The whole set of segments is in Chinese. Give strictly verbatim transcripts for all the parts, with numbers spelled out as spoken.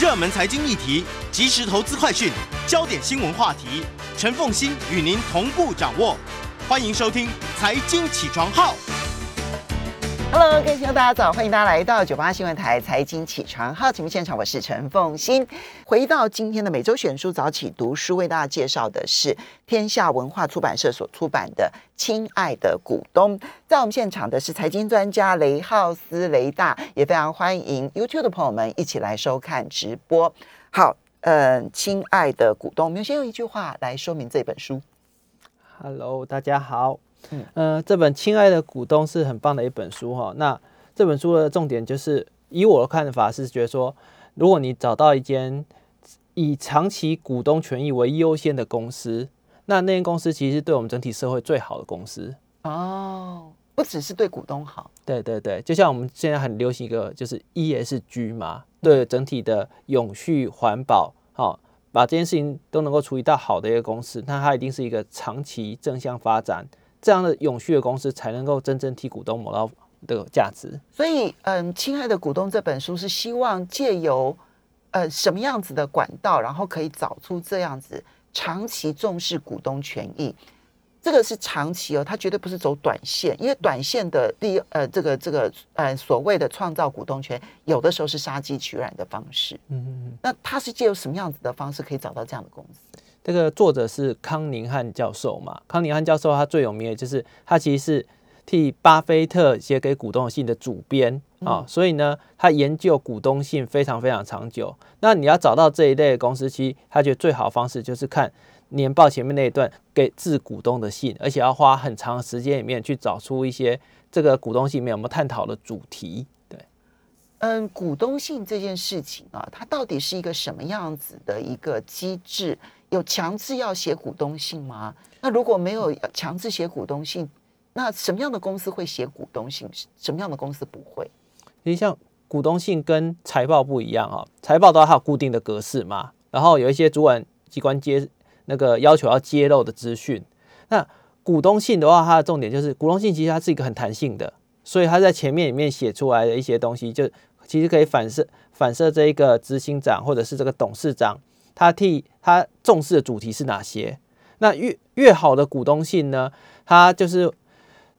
热门财经议题、即时投资快讯、焦点新闻话题，陈凤馨与您同步掌握。欢迎收听《财经起床号》。Hello， 各位听众大家早，欢迎大家来到九八新闻台财经起床号节目现场，我是陈凤馨。回到今天的每周选书早起读书，为大家介绍的是天下文化出版社所出版的《亲爱的股东》。在我们现场的是财经专家雷浩思雷大，也非常欢迎 YouTube 的朋友们一起来收看直播。好，嗯，亲爱的股东，我们先用一句话来说明这本书。Hello， 大家好。嗯、呃，这本《亲爱的股东》是很棒的一本书哈。那这本书的重点就是，以我的看法是觉得说，如果你找到一间以长期股东权益为优先的公司，那那间公司其实是对我们整体社会最好的公司。哦，不只是对股东好。对对对，就像我们现在很流行一个就是 E S G 嘛，对整体的永续环保，哦，把这件事情都能够处理到好的一个公司，那它一定是一个长期正向发展。这样的永续的公司才能够真正替股东谋到的价值。所以，嗯，亲爱的股东这本书是希望借由，呃，什么样子的管道，然后可以找出这样子长期重视股东权益。这个是长期哦，它绝对不是走短线，因为短线的利，呃，这个这个呃所谓的创造股东权，有的时候是杀鸡取卵的方式。嗯嗯。那它是借由什么样子的方式可以找到这样的公司？这个作者是康宁汉教授嘛？康宁汉教授他最有名的就是他其实是替巴菲特写给股东信的主编啊，所以呢，他研究股东信非常非常长久。那你要找到这一类的公司，其实他觉得最好的方式就是看年报前面那一段给致股东的信，而且要花很长时间里面去找出一些这个股东信里面有没有探讨的主题。对，嗯，股东信这件事情啊，它到底是一个什么样子的一个机制？有强制要写股东信吗？那如果没有强制写股东信，那什么样的公司会写股东信？什么样的公司不会？其实像股东信跟财报不一样啊，财报都还有固定的格式嘛，然后有一些主管机关接那个要求要揭露的资讯。那股东信的话，它的重点就是股东信其实它是一个很弹性的，所以它在前面里面写出来的一些东西，就其实可以反射反射这一个执行长或者是这个董事长。他替他重视的主题是哪些？那 越, 越好的股东信呢？他就是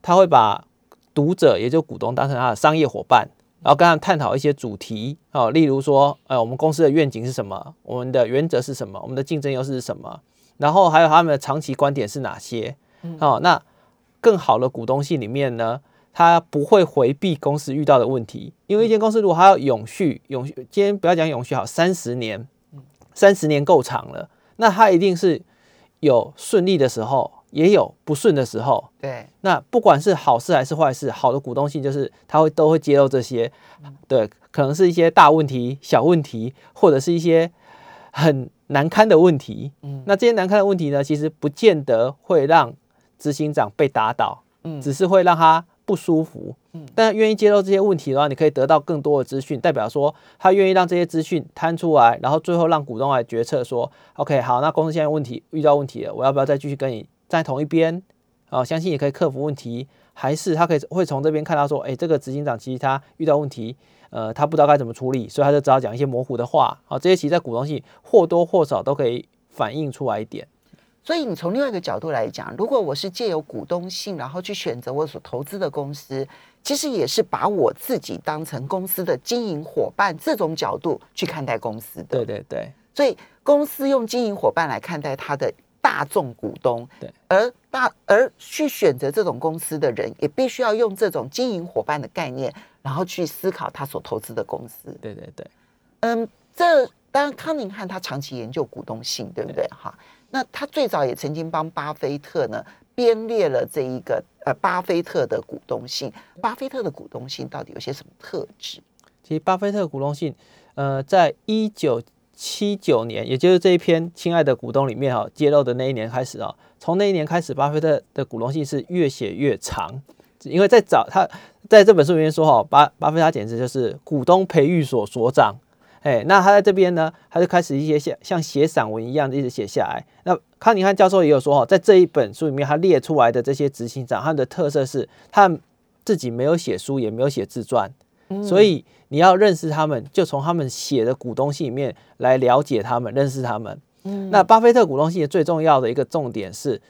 他会把读者，也就是股东，当成他的商业伙伴，然后跟他探讨一些主题哦，例如说，呃，我们公司的愿景是什么？我们的原则是什么？我们的竞争优势是什么？然后还有他们的长期观点是哪些？哦，那更好的股东信里面呢？他不会回避公司遇到的问题，因为一间公司如果它要永续，永续，今天不要讲永续好，三十年。三十年够长了，那它一定是有顺利的时候，也有不顺的时候。对，那不管是好事还是坏事，好的股东信就是它会都会揭露这些，对，可能是一些大问题、小问题，或者是一些很难堪的问题。嗯，那这些难堪的问题呢，其实不见得会让执行长被打倒，嗯，只是会让他不舒服。嗯，但愿意揭露这些问题的话，你可以得到更多的资讯，代表说他愿意让这些资讯摊出来，然后最后让股东来决策说 OK 好，那公司现在问题遇到问题了，我要不要再继续跟你站同一边，啊，相信也可以克服问题，还是他可以会从这边看到说，哎，这个执行长其实他遇到问题，呃，他不知道该怎么处理，所以他就只好讲一些模糊的话，啊，这些其实在股东性或多或少都可以反映出来一点。所以你从另外一个角度来讲，如果我是借由股东信，然后去选择我所投资的公司，其实也是把我自己当成公司的经营伙伴，这种角度去看待公司的。对对对。所以公司用经营伙伴来看待他的大众股东，对，而大而去选择这种公司的人，也必须要用这种经营伙伴的概念，然后去思考他所投资的公司。对对对。嗯，这当然康宁汉他长期研究股东信，对不对？哈。那他最早也曾经帮巴菲特呢编列了这一个呃巴菲特的股东信。巴菲特的股东信到底有些什么特质？其实巴菲特股东信，呃，在一九七九年，也就是这一篇《亲爱的股东》里面啊，哦，揭露的那一年开始啊，哦，从那一年开始，巴菲特的股东信是越写越长，因为在早他在这本书里面说哈，哦，巴巴菲特他简直就是股东培育所所长。哎，那他在这边呢，他就开始一些像像写散文一样的一直写下来。那康宁汉教授也有说，哦，在这一本书里面，他列出来的这些执行长，他的特色是，他自己没有写书，也没有写自传，嗯、所以你要认识他们，就从他们写的股东信里面来了解他们，认识他们。嗯、那巴菲特股东信最重要的一个重点是，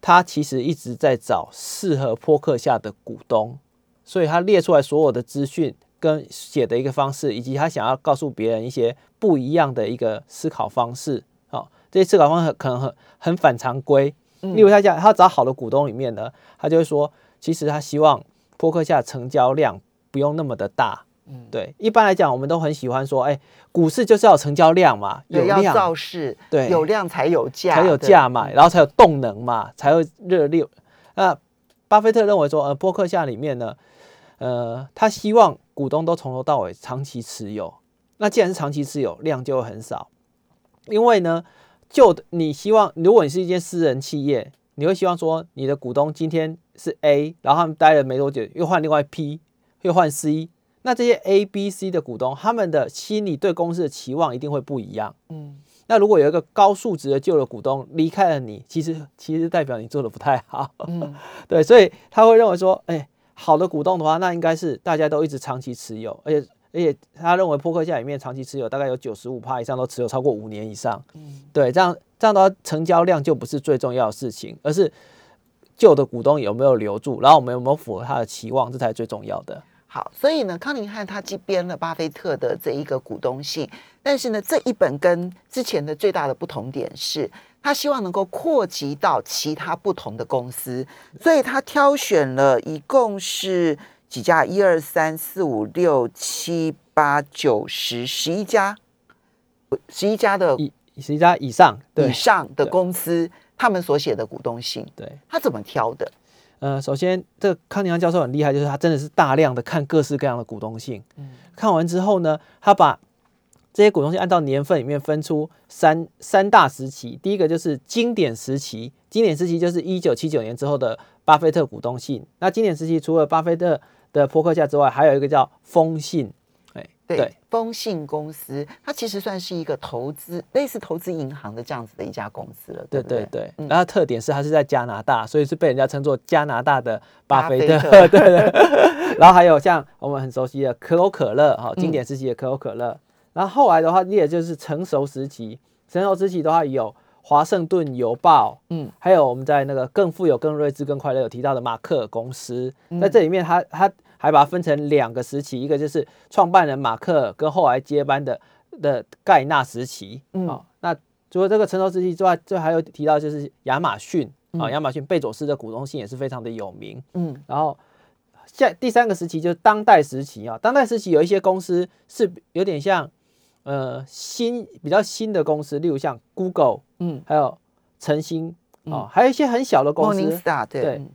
他其实一直在找适合波克夏的股东，所以他列出来所有的资讯跟写的一个方式，以及他想要告诉别人一些不一样的一个思考方式。哦、这些思考方式可能 很, 很反常规。例如他讲，他找好的股东里面呢，他就会说，其实他希望波克夏成交量不用那么的大。对，一般来讲，我们都很喜欢说，哎，股市就是要成交量嘛，有量要造势，对，有量才有价，才有价嘛，然后才有动能嘛，才会热流。那巴菲特认为说，呃，波克夏里面呢，呃，他希望股东都从头到尾长期持有。那既然是长期持有，量就会很少，因为呢，就你希望，如果你是一间私人企业，你会希望说，你的股东今天是 A， 然后他们待了没多久，又换另外 P， 又换 C。那这些 A、B、C 的股东，他们的心理对公司的期望一定会不一样。嗯，那如果有一个高数值的旧的股东离开了你，其实其实代表你做的不太好。嗯，对，所以他会认为说，哎、欸，好的股东的话，那应该是大家都一直长期持有，而且而且他认为波克夏里面长期持有大概有 百分之九十五 以上都持有超过五年以上。嗯，对，这样这样的成交量就不是最重要的事情，而是旧的股东有没有留住，然后我们有没有符合他的期望，这才是最重要的。好，所以呢，康宁汉他既编了巴菲特的这一个股东信，但是呢，这一本跟之前的最大的不同点是，他希望能够扩及到其他不同的公司，所以他挑选了一共是几家，一二三四五六七八九十十一家，十一家的十一家以上以上的公司，他们所写的股东信，对，他怎么挑的？呃，首先，这个康宁汉教授很厉害，就是他真的是大量的看各式各样的股东信，嗯、看完之后呢，他把这些股东信按照年份里面分出三三大时期。第一个就是经典时期，经典时期就是一九七九年之后的巴菲特股东信。那经典时期除了巴菲特的波克夏之外，还有一个叫丰信，哎，对，丰信公司，它其实算是一个投资类似投资银行的这样子的一家公司了，对不对？对对对。嗯、然后特点是它是在加拿大，所以是被人家称作加拿大的巴菲特。巴菲特对对对。然后还有像我们很熟悉的可口可乐，哦、经典时期的可口可乐。嗯、然后后来的话，也就是成熟时期，成熟时期的话有华盛顿邮报，嗯，还有我们在那个更富有、更睿智、更快乐有提到的马克公司，嗯、在这里面它它。还把它分成两个时期，一个就是创办人马克跟后来接班的的盖纳时期。嗯哦、那除了这个成熟时期之外，最还有提到就是亚马逊啊，哦嗯、亚马逊贝佐斯的股东信也是非常的有名。嗯，然后下第三个时期就是当代时期啊，哦，当代时期有一些公司是有点像呃新比较新的公司，例如像 Google，嗯，还有晨星啊，哦嗯，还有一些很小的公司 Morningstar， 对，对嗯、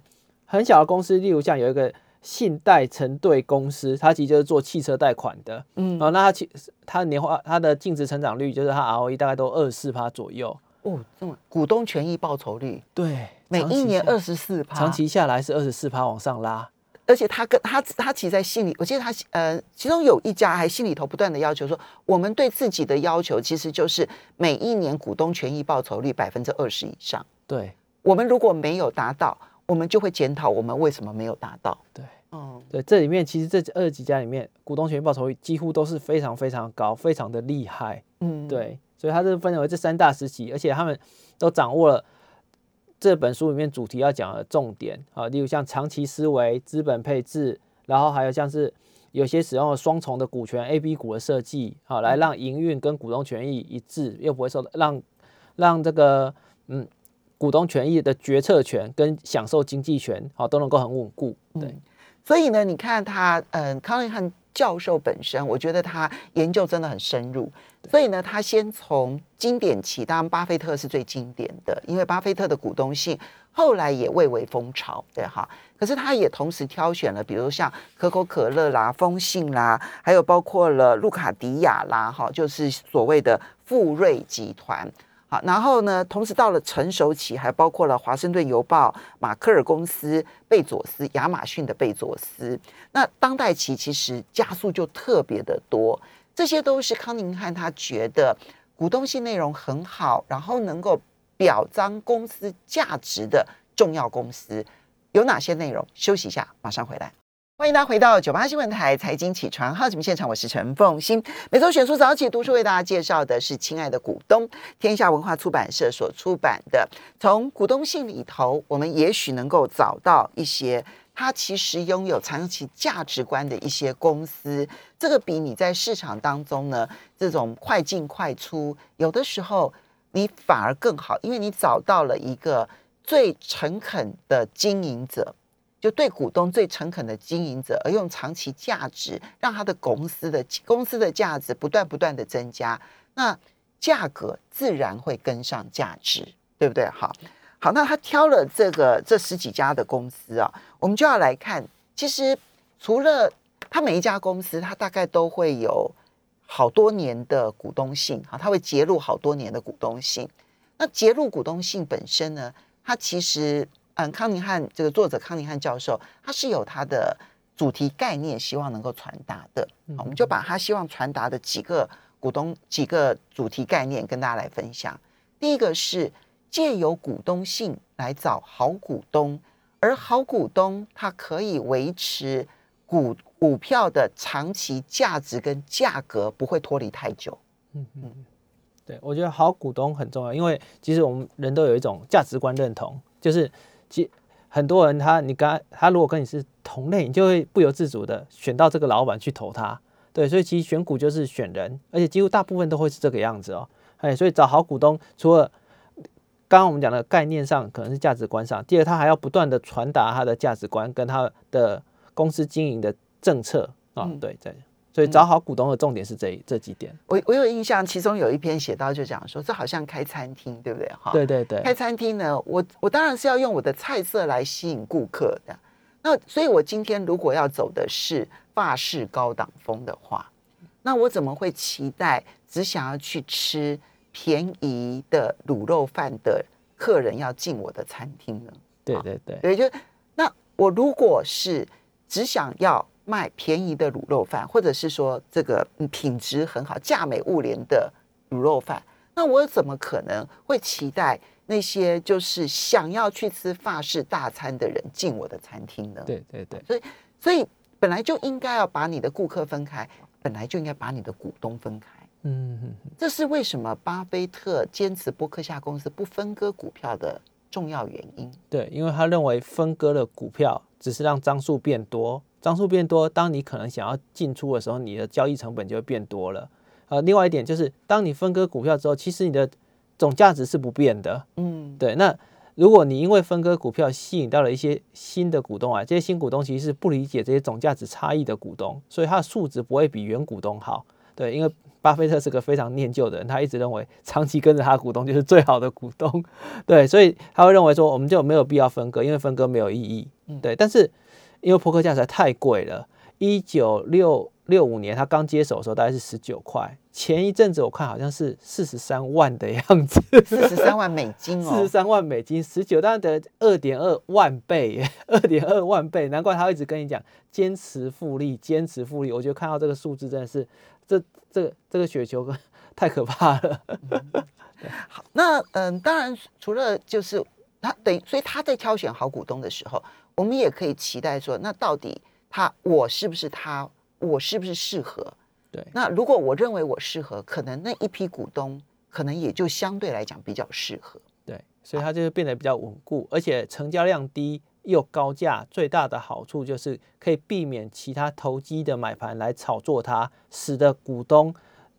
很小的公司，例如像有一个信贷承兑公司，它其实就是做汽车贷款的。嗯，哦，那 它, 它, 年化它的净值成长率就是它 R O E 大概都 百分之二十四 左右。哦，这么股东权益报酬率，对，每一年 百分之二十四， 长期下来是 百分之二十四 往上拉。而且他跟他他其实在信里，我记得他呃，其中有一家还信里头不断的要求说，我们对自己的要求其实就是每一年股东权益报酬率 百分之二十 以上。对，我们如果没有达到，我们就会检讨我们为什么没有达到。对，嗯，对，这里面其实这二十几家里面，股东权益报酬率几乎都是非常非常高，非常的厉害。嗯，对，所以他是分为这三大时期，而且他们都掌握了这本书里面主题要讲的重点啊，例如像长期思维、资本配置，然后还有像是有些使用了双重的股权 A、B 股的设计，好，啊，来让营运跟股东权益一致，又不会受让让这个嗯。股东权益的决策权跟享受经济权，哦，都能够很稳固。对，嗯，所以呢，你看他，嗯，康宁汉教授本身，我觉得他研究真的很深入。所以呢，他先从经典期，当然巴菲特是最经典的，因为巴菲特的股东信后来也蔚为风潮，对哈。可是他也同时挑选了，比如像可口可乐啦、丰信啦，还有包括了路卡迪亚啦，哈，就是所谓的富瑞集团。好，然后呢，同时到了成熟期，还包括了华盛顿邮报、马克尔公司、贝佐斯、亚马逊的贝佐斯。那当代期其实加速就特别的多，这些都是康宁汉他觉得股东信内容很好，然后能够表彰公司价值的重要公司。有哪些内容？休息一下，马上回来。欢迎大家回到九八新闻台财经起床号节目现场，我是陈凤馨。每周选书早起读书为大家介绍的是《亲爱的股东》，天下文化出版社所出版的。从股东信里头，我们也许能够找到一些它其实拥有长期价值观的一些公司，这个比你在市场当中呢这种快进快出，有的时候你反而更好，因为你找到了一个最诚恳的经营者。就对股东最诚恳的经营者，而用长期价值让他的公司的公司的价值不断不断的增加，那价格自然会跟上价值，对不对？好，好，那他挑了这个这十几家的公司啊，我们就要来看，其实除了他每一家公司，他大概都会有好多年的股东信，他会揭露好多年的股东信。那揭露股东信本身呢，他其实。嗯，康宁汉这个作者康宁汉教授，他是有他的主题概念，希望能够传达的。嗯、我们就把他希望传达的几个股东几个主题概念跟大家来分享。第一个是借由股东信来找好股东，而好股东他可以维持股股票的长期价值跟价格不会脱离太久。嗯嗯，对，我觉得好股东很重要，因为其实我们人都有一种价值观认同，就是。很多人他你跟他如果跟你是同类，你就会不由自主的选到这个老板去投他，对，所以其实选股就是选人，而且几乎大部分都会是这个样子哦，哎，所以找好股东，除了刚刚我们讲的概念上可能是价值观上，第二他还要不断的传达他的价值观跟他的公司经营的政策啊、哦嗯，对对，所以找好股东的重点是这、嗯、这几点。我我有印象，其中有一篇写到就讲说，这好像开餐厅，对不对？哈，对对对，开餐厅呢，我我当然是要用我的菜色来吸引顾客的。那所以，我今天如果要走的是法式高档风的话，那我怎么会期待只想要去吃便宜的卤肉饭的客人要进我的餐厅呢？对对对，对，就那我如果是只想要。卖便宜的卤肉饭，或者是说这个品质很好、价美物廉的卤肉饭，那我怎么可能会期待那些就是想要去吃法式大餐的人进我的餐厅呢？对对对，所以所以本来就应该要把你的顾客分开，本来就应该把你的股东分开。嗯哼哼，这是为什么巴菲特坚持波克夏公司不分割股票的重要原因。对，因为他认为分割了股票只是让张数变多。张数变多，当你可能想要进出的时候，你的交易成本就会变多了。呃，另外一点就是，当你分割股票之后，其实你的总价值是不变的。嗯，对。那如果你因为分割股票吸引到了一些新的股东啊，这些新股东其实是不理解这些总价值差异的股东，所以他的数值不会比原股东好。对，因为巴菲特是个非常念旧的人，他一直认为长期跟着他的股东就是最好的股东。对，所以他会认为说，我们就没有必要分割，因为分割没有意义。对，但是。因为波克夏实在太贵了，一九六五年他刚接手的时候大概是十九块，前一阵子我看好像是四十三万的样子，四十三万美金哦，四十三万美金，十九当然得二点二万倍，二点二万倍，难怪他一直跟你讲坚持复利，坚持复利，我觉得看到这个数字真的是这这个这个雪球太可怕了。嗯、好，那嗯，当然除了就是他等于，所以他在挑选好股东的时候。我们也可以期待说，那到底他我是不是他，我是不是适合？对。那如果我认为我适合，可能那一批股东可能也就相对来讲比较适合。对，所以它就会变得比较稳固，而且成交量低又高价，最大的好处就是可以避免其他投机的买盘来炒作它，使得股东。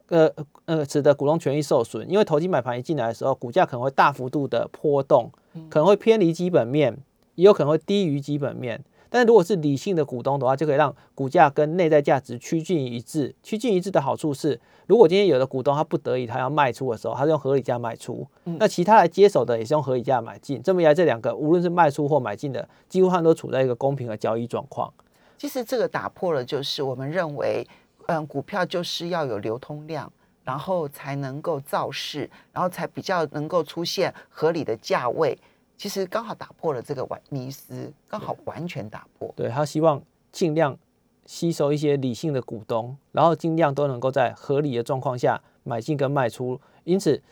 呃呃，使得股东权益受损，因为投机买盘一进来的时候，股价可能会大幅度的波动，可能会偏离基本面。也有可能会低于基本面，但是如果是理性的股东的话，就可以让股价跟内在价值趋近一致。趋近一致的好处是，如果今天有的股东他不得已他要卖出的时候，他是用合理价卖出，那其他来接手的也是用合理价买进。这么一来，这两个无论是卖出或买进的，几乎他们都处在一个公平的交易状况。其实这个打破了就是我们认为，嗯，股票就是要有流通量。然后才能够造势，然后才比较能够出现合理的价位。其实刚好打破了这个迷思，刚好完全打破。对，他希望尽量吸收一些理性的股东，然后尽量都能够在合理的状况下买进跟卖出。因此，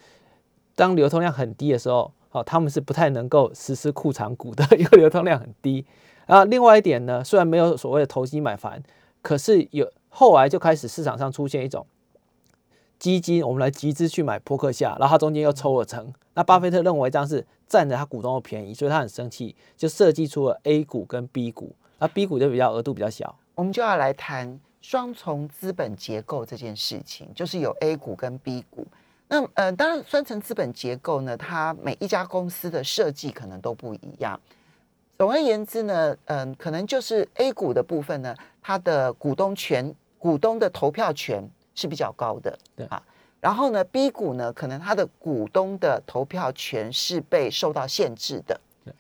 当流通量很低的时候，哦、他们是不太能够实施库藏股的，因为流通量很低。啊，另外一点呢，虽然没有所谓的投机买盘，可是有后来就开始市场上出现一种基金，我们来集资去买波克夏，然后他中间又抽了成。那巴菲特认为这样是占着他股东的便宜，所以他很生气，就设计出了 A 股跟 B 股，那 B 股就比较额度比较小。我们就要来谈双重资本结构这件事情，就是有 A 股跟 B 股。那呃，当然双重资本结构呢，它每一家公司的设计可能都不一样。总而言之呢，嗯、呃，可能就是 A 股的部分呢，它的股东权、股东的投票权是比较高的，对啊。然后呢 ，B 股呢，可能它的股东的投票权是被受到限制的。对。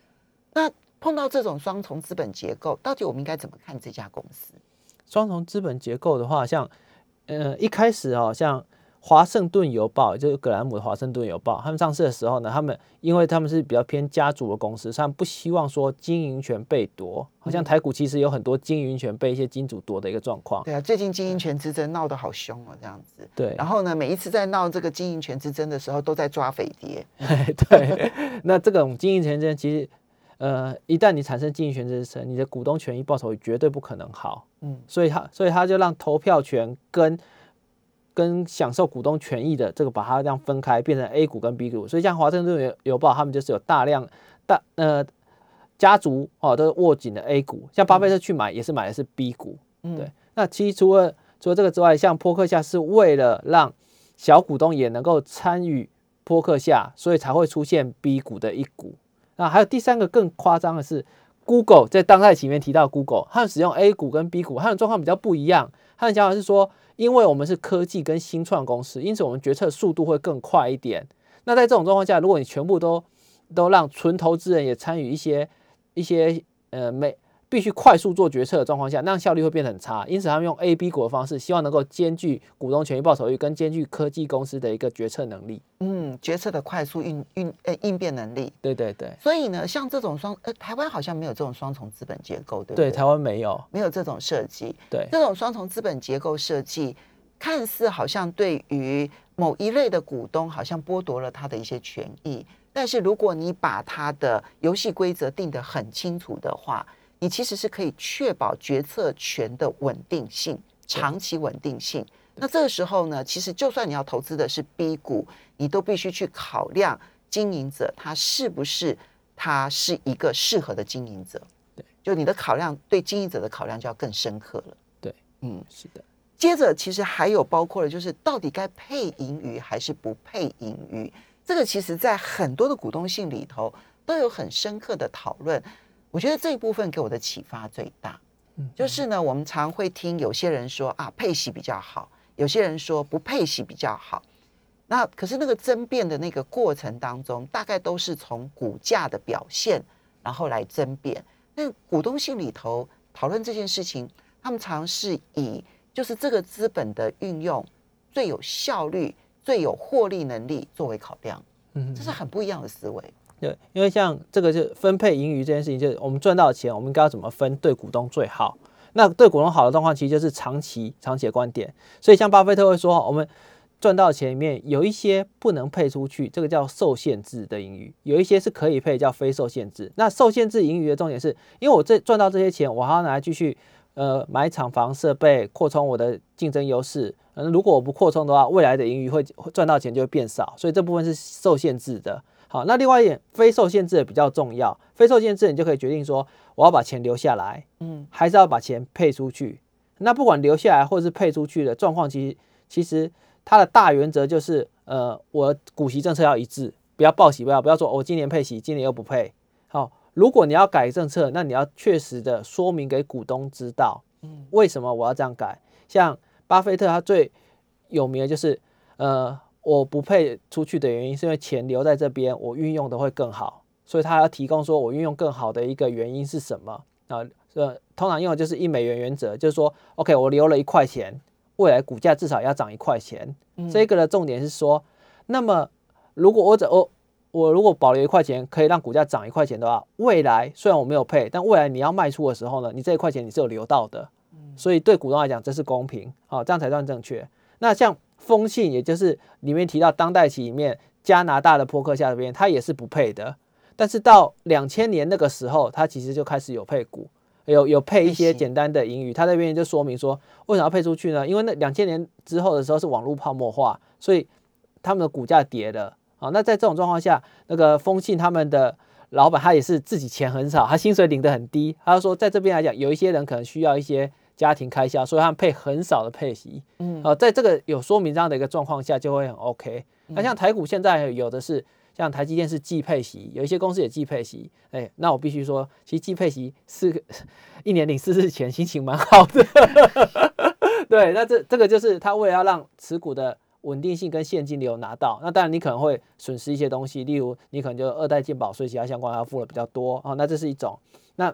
那碰到这种双重资本结构，到底我们应该怎么看这家公司？双重资本结构的话，像呃一开始哦，像华盛顿邮报，就是格兰姆的华盛顿邮报，他们上市的时候呢，他们因为他们是比较偏家族的公司，他们不希望说经营权被夺，好像台股其实有很多经营权被一些金主夺的一个状况。对啊，最近经营权之争闹得好凶哦，这样子。对。然后呢，每一次在闹这个经营权之争的时候，都在抓匪谍。对。那这种经营权之争，其实呃，一旦你产生经营权之争，你的股东权益报酬绝对不可能好。嗯。所以他，所以他就让投票权跟跟享受股东权益的这个把它这样分开，变成 A 股跟 B 股，所以像华盛顿邮报他们就是有大量大呃家族哦都是握紧的 A 股，像巴菲特去买也是买的是 B 股，嗯、对。那其实除了除了这个之外，像波克夏是为了让小股东也能够参与波克夏，所以才会出现 B 股的一股。那还有第三个更夸张的是 ，Google 在当代前面提到 Google， 他们使用 A 股跟 B 股，他们状况比较不一样，他们想法是说。因为我们是科技跟新创公司，因此我们决策速度会更快一点。那在这种状况下，如果你全部都都让纯投资人也参与一些一些呃没必须快速做决策的状况下，那样效率会变得很差。因此，他们用 A、B 股的方式，希望能够兼具股东权益报酬率跟兼具科技公司的一个决策能力。嗯，决策的快速运运呃应变能力。对对对。所以呢，像这种双呃，台湾好像没有这种双重资本结构，对不对？对，台湾没有，没有这种设计。对，这种双重资本结构设计，看似好像对于某一类的股东好像剥夺了他的一些权益，但是如果你把他的游戏规则定得很清楚的话。你其实是可以确保决策权的稳定性，长期稳定性。那这个时候呢，其实就算你要投资的是 B 股，你都必须去考量经营者他是不是他是一个适合的经营者。对，就你的考量对经营者的考量就要更深刻了。对，嗯，是的。接着其实还有包括了就是到底该配盈余还是不配盈余，这个其实在很多的股东信里头都有很深刻的讨论。我觉得这一部分给我的启发最大，就是呢，我们常会听有些人说啊配息比较好，有些人说不配息比较好。那可是那个争辩的那个过程当中，大概都是从股价的表现然后来争辩。那股东信里头讨论这件事情，他们常是以就是这个资本的运用最有效率、最有获利能力作为考量，这是很不一样的思维。对，因为像这个就分配盈余这件事情，就是我们赚到的钱，我们应该要怎么分对股东最好？那对股东好的状况，其实就是长期长期的观点。所以像巴菲特会说，我们赚到的钱里面有一些不能配出去，这个叫受限制的盈余；有一些是可以配，叫非受限制。那受限制盈余的重点是，因为我这赚到这些钱，我还要拿来继续呃买厂房设备，扩充我的竞争优势。嗯，如果我不扩充的话，未来的盈余会赚到钱就会变少，所以这部分是受限制的。好，那另外一点，非受限制的比较重要。非受限制，你就可以决定说，我要把钱留下来，嗯，还是要把钱配出去。那不管留下来或是配出去的状况，其实其实它的大原则就是，呃，我股息政策要一致，不要报喜不要，不要说我、哦、今年配息，今年又不配。好，如果你要改政策，那你要确实的说明给股东知道，嗯，为什么我要这样改？像巴菲特他最有名的就是，呃。我不配出去的原因是因为钱留在这边，我运用的会更好，所以他要提供说我运用更好的一个原因是什么啊？呃，通常用的就是一美元原则，就是说 ，OK， 我留了一块钱，未来股价至少要涨一块钱。嗯、这个的重点是说，那么如果我只我我如果保留一块钱，可以让股价涨一块钱的话，未来虽然我没有配，但未来你要卖出的时候呢，你这一块钱你是有留到的，所以对股东来讲这是公平啊，这样才算正确。那像。风信也就是里面提到当代期里面加拿大的波克夏这边，它也是不配的。但是到两千年那个时候，它其实就开始有配股，有有配一些简单的盈余。它那边就说明说，为什么要配出去呢？因为那两千年之后的时候是网络泡沫化，所以他们的股价跌了。啊，那在这种状况下，那个丰信他们的老板他也是自己钱很少，他薪水领得很低。他说，在这边来讲，有一些人可能需要一些家庭开销，所以他们配很少的配息。嗯，啊，在这个有说明这样的一个状况下，就会很 OK。那像台股现在有的是。像台积电是季配息，有一些公司也季配息，哎，那我必须说，其实季配息是一年领四次钱，心情蛮好的。对，那这这个就是他为了要让持股的稳定性跟现金流拿到，那当然你可能会损失一些东西，例如你可能就二代健保税其他相关要付了比较多啊、哦，那这是一种。那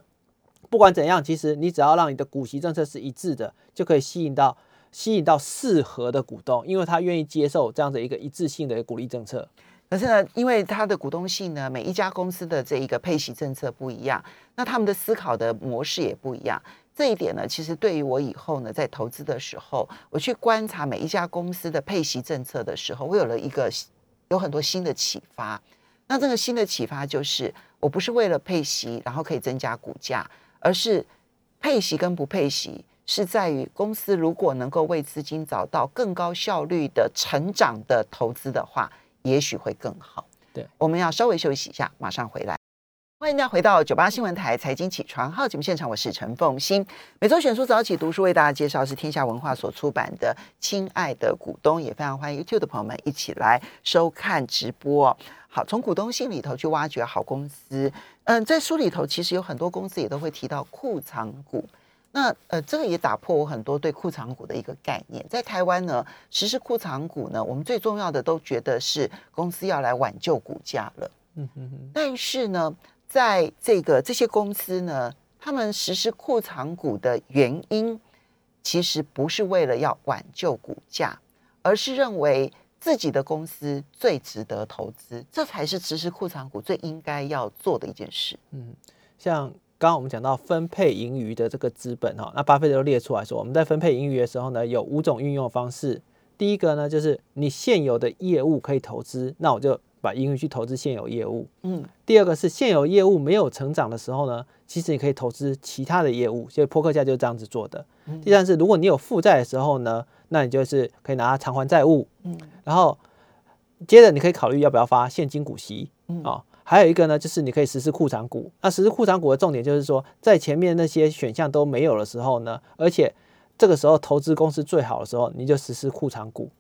不管怎样，其实你只要让你的股息政策是一致的，就可以吸引到吸引到适合的股东，因为他愿意接受这样的一个一致性的鼓励政策。可是呢，因为它的股东性呢，每一家公司的这一个配息政策不一样，那他们的思考的模式也不一样。这一点呢，其实对于我以后呢，在投资的时候，我去观察每一家公司的配息政策的时候，我有了一个有很多新的启发。那这个新的启发就是，我不是为了配息，然后可以增加股价，而是配息跟不配息是在于公司如果能够为资金找到更高效率的成长的投资的话。也许会更好。对，我们要稍微休息一下，马上回来。欢迎大家回到九八新闻台财经起床号节目现场，我是陈凤馨。每周选书早起读书为大家介绍是天下文化所出版的《亲爱的股东》，也非常欢迎 YouTube 的朋友们一起来收看直播。好，从股东性里头去挖掘好公司。嗯，在书里头其实有很多公司也都会提到库藏股。那呃，这个也打破我很多对库藏股的一个概念。在台湾呢，实施库藏股呢，我们最重要的都觉得是公司要来挽救股价了。嗯哼哼。但是呢，在这个这些公司呢，他们实施库藏股的原因，其实不是为了要挽救股价，而是认为自己的公司最值得投资，这才是实施库藏股最应该要做的一件事。嗯，像。刚刚我们讲到分配盈余的这个资本哈，那巴菲特就列出来说，我们在分配盈余的时候呢，有五种运用方式。第一个呢，就是你现有的业务可以投资，那我就把盈余去投资现有业务。嗯。第二个是现有业务没有成长的时候呢，其实你可以投资其他的业务，所以波克夏就是这样子做的。嗯。第三是，如果你有负债的时候呢，那你就是可以拿偿还债务。嗯。然后接着你可以考虑要不要发现金股息。嗯。哦，还有一个呢，就是你可以实施库藏股。那实施库藏股的重点就是说，在前面那些选项都没有的时候呢，而且这个时候投资公司最好的时候，你就实施库藏股。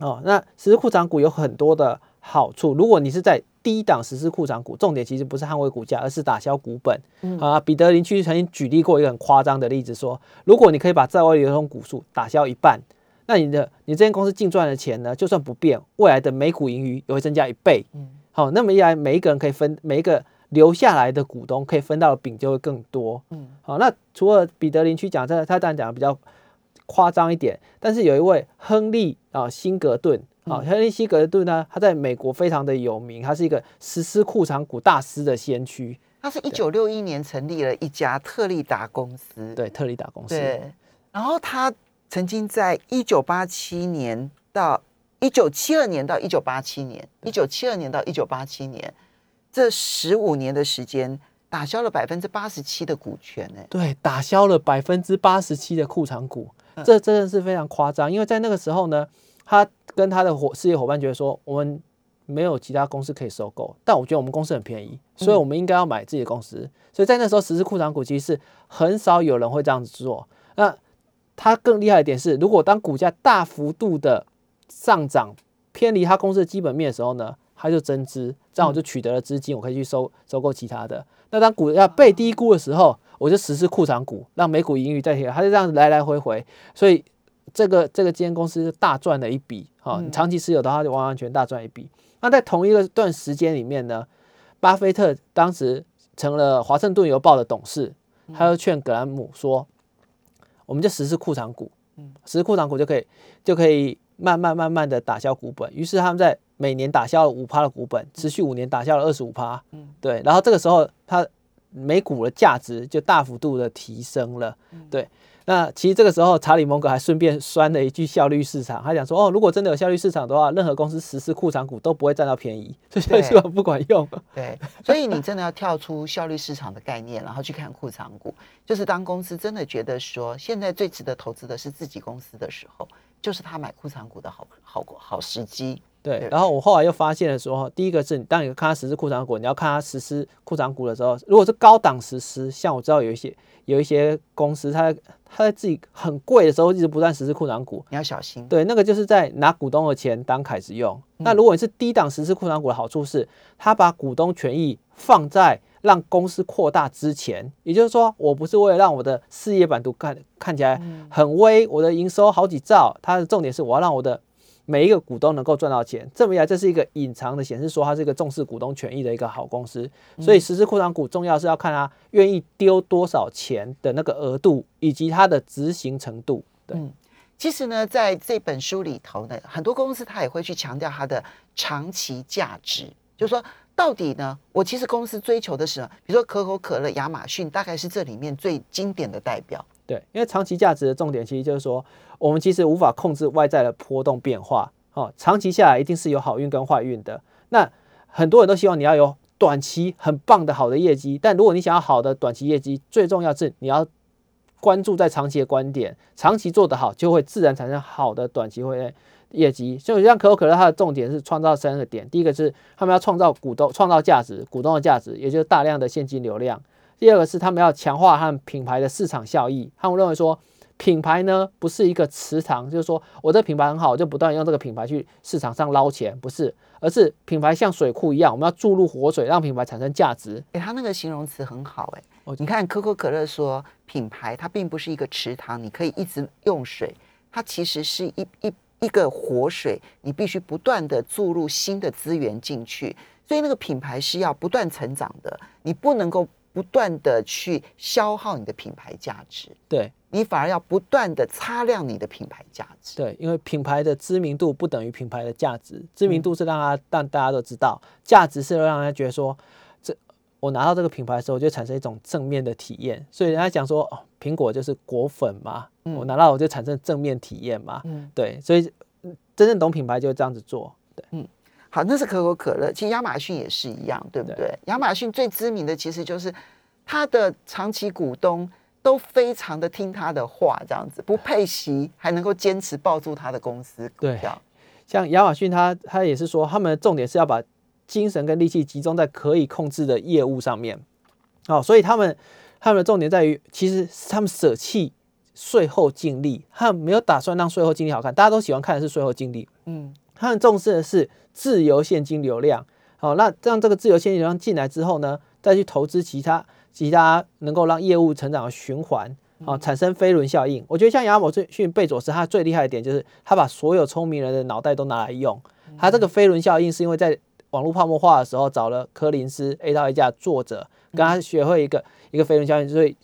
哦，那实施库藏股有很多的好处。如果你是在低档实施库藏股，重点其实不是捍卫股价，而是打消股本。嗯、啊，彼得林区曾经举例过一个很夸张的例子说，如果你可以把在外流通股数打消一半，那你的你这间公司净赚的钱呢，就算不变，未来的每股盈余也会增加一倍。嗯，好、哦，那么一来，每一个人可以分，每一个留下来的股东可以分到的饼就会更多。嗯，好、哦，那除了彼得林区讲，他当然讲的比较夸张一点，但是有一位亨利啊、哦、辛格顿啊、哦嗯，亨利辛格顿呢，他在美国非常的有名，他是一个实施库藏股大师的先驱。他是一九六一年成立了一家特立达公司，对，特立达公司。对，然后他曾经在一九八七年到。一九七二年到一九八七年，一九七二年到一九八七年，这十五年的时间，打消了百分之八十七的股权、欸、对，打消了百分之八十七的库藏股，这真的是非常夸张。因为在那个时候呢，他跟他的伙事业伙伴觉得说，我们没有其他公司可以收购，但我觉得我们公司很便宜，所以我们应该要买自己的公司。嗯、所以在那时候实施库藏股，其实是很少有人会这样子做。那他更厉害的点是，如果当股价大幅度的上涨偏离他公司的基本面的时候呢，他就增资，这样我就取得了资金，我可以去收收购其他的。那当股价被低估的时候，我就实施库藏股，让每股盈余再提，他就这样来来回回。所以这个这个间公司大赚了一笔哈、哦，你长期持有的话就完完全大赚一笔。那在同一个段时间里面呢，巴菲特当时成了华盛顿邮报的董事，他就劝格兰姆说，我们就实施库藏股，实施库藏股就可以就可以。慢慢慢慢的打消股本，于是他们在每年打消了 百分之五 的股本，持续五年打消了 百分之二十五。对，然后这个时候它每股的价值就大幅度的提升了。对，那其实这个时候，查理蒙格还顺便酸了一句效率市场，他讲说哦，如果真的有效率市场的话，任何公司实施库藏股都不会占到便宜，所以效率市场不管用。对，所以你真的要跳出效率市场的概念，然后去看库藏股，就是当公司真的觉得说现在最值得投资的是自己公司的时候，就是他买库藏股的好好好时机。对，然后我后来又发现的时候，第一个是你当你看它实施库藏股，你要看它实施库藏股的时候，如果是高档实施，像我知道有一些有一些公司它，它它在自己很贵的时候一直不断实施库藏股，你要小心。对，那个就是在拿股东的钱当凯子用。嗯、那如果你是低档实施库藏股的好处是，它把股东权益放在让公司扩大之前，也就是说，我不是为了让我的事业版图看看起来很威，我的营收好几兆，它的重点是我要让我的每一个股东能够赚到钱，这么一来，这是一个隐藏的显示说它是一个重视股东权益的一个好公司。所以实施库藏股重要是要看它愿意丢多少钱的那个额度，以及它的执行程度。对、嗯，其实呢，在这本书里头呢，很多公司它也会去强调它的长期价值，就是说到底呢，我其实公司追求的是，比如说可口可乐、亚马逊，大概是这里面最经典的代表。对，因为长期价值的重点其实就是说，我们其实无法控制外在的波动变化、哦、长期下来一定是有好运跟坏运的。那很多人都希望你要有短期很棒的好的业绩，但如果你想要好的短期业绩，最重要是你要关注在长期的观点，长期做得好就会自然产生好的短期会业绩。所以像可口可乐，它的重点是创造三个点，第一个是他们要创造股东创造价值，股东的价值也就是大量的现金流量。第二个是他们要强化他们品牌的市场效益，他们认为说品牌呢不是一个池塘，就是说我这品牌很好，我就不断用这个品牌去市场上捞钱，不是，而是品牌像水库一样，我们要注入活水，让品牌产生价值。欸、他那个形容词很好哎、欸，你看可口可乐说品牌它并不是一个池塘，你可以一直用水，它其实是一一一个活水，你必须不断的注入新的资源进去，所以那个品牌是要不断成长的，你不能够不断的去消耗你的品牌价值，对，你反而要不断的擦亮你的品牌价值。对，因为品牌的知名度不等于品牌的价值，知名度是让它、嗯、让大家都知道，价值是让人家觉得说，这我拿到这个品牌的时候，就产生一种正面的体验。所以人家讲说，哦，苹果就是果粉嘛，嗯、我拿到我就产生正面体验嘛，嗯、对，所以真正懂品牌就这样子做，对，嗯。好，那是可口可乐，其实亚马逊也是一样，对不对？亚马逊最知名的其实就是他的长期股东都非常的听他的话，这样子不配息还能够坚持抱住他的公司股票。像亚马逊他他也是说，他们的重点是要把精神跟力气集中在可以控制的业务上面。哦，所以他们他们的重点在于，其实他们舍弃税后净利，他们没有打算让税后净利好看，大家都喜欢看的是税后净利，嗯。他们重视的是自由现金流量，好，那让这个自由现金流量进来之后呢，再去投资其他其他能够让业务成长的循环，啊，产生飞轮效应。我觉得像亚马逊贝佐斯，他最厉害的点就是他把所有聪明人的脑袋都拿来用。他这个飞轮效应是因为在网络泡沫化的时候找了柯林斯 A 到 A 价作者，跟他学会一个一个飞轮效应，所以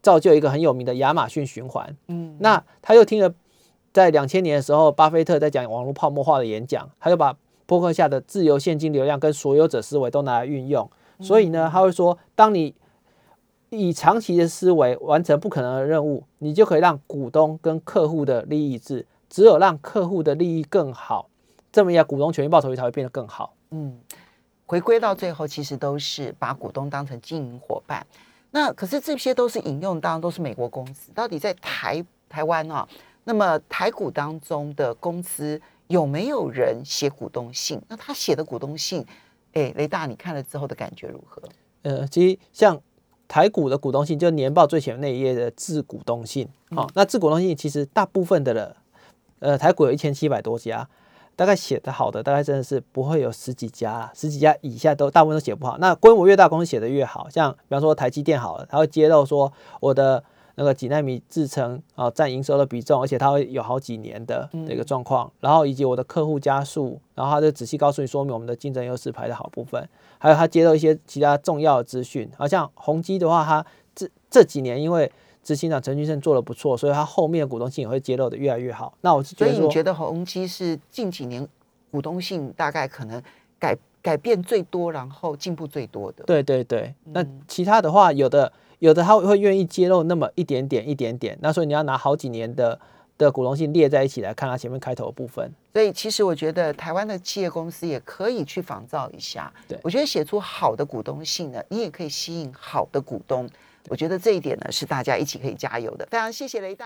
造就一个很有名的亚马逊循环。嗯，那他又听了。在两千年的时候，巴菲特在讲网络泡沫化的演讲，他就把波克夏的自由现金流量跟所有者思维都拿来运用。嗯、所以呢，他会说，当你以长期的思维完成不可能的任务，你就可以让股东跟客户的利益一致。只有让客户的利益更好，这么一来，股东权益报酬率才会变得更好。嗯，回归到最后，其实都是把股东当成经营伙伴。那可是这些都是引用，当然都是美国公司。到底在台台湾啊？那么台股当中的公司有没有人写股东信？那他写的股东信，哎，雷大，你看了之后的感觉如何？呃，其实像台股的股东信，就年报最前面那一页的致股东信。好、嗯哦，那致股东信其实大部分的了，呃，台股有一千七百多家，大概写得好的，大概真的是不会有十几家啦，十几家以下都大部分都写不好。那规模越大，公司写得越好。像比方说台积电好了，他会揭露说我的。那个几奈米制程啊，占营收的比重，而且它会有好几年的这个状况，嗯、然后以及我的客户家数，然后它就仔细告诉你说明我们的竞争优势排的好部分，还有它揭露一些其他重要的资讯。好、啊、像宏基的话，它这这几年因为执行长陈俊盛做的不错，所以它后面的股东信也会揭露的越来越好。那我是觉得，所以你觉得宏基是近几年股东信大概可能改改变最多，然后进步最多的？对对对。那其他的话，有的。有的他会愿意揭露那么一点点一点点，那所以你要拿好几年的的股东性列在一起来看它前面开头的部分。所以其实我觉得台湾的企业公司也可以去仿造一下，对，我觉得写出好的股东性呢，你也可以吸引好的股东，我觉得这一点呢是大家一起可以加油的。非常谢谢雷大。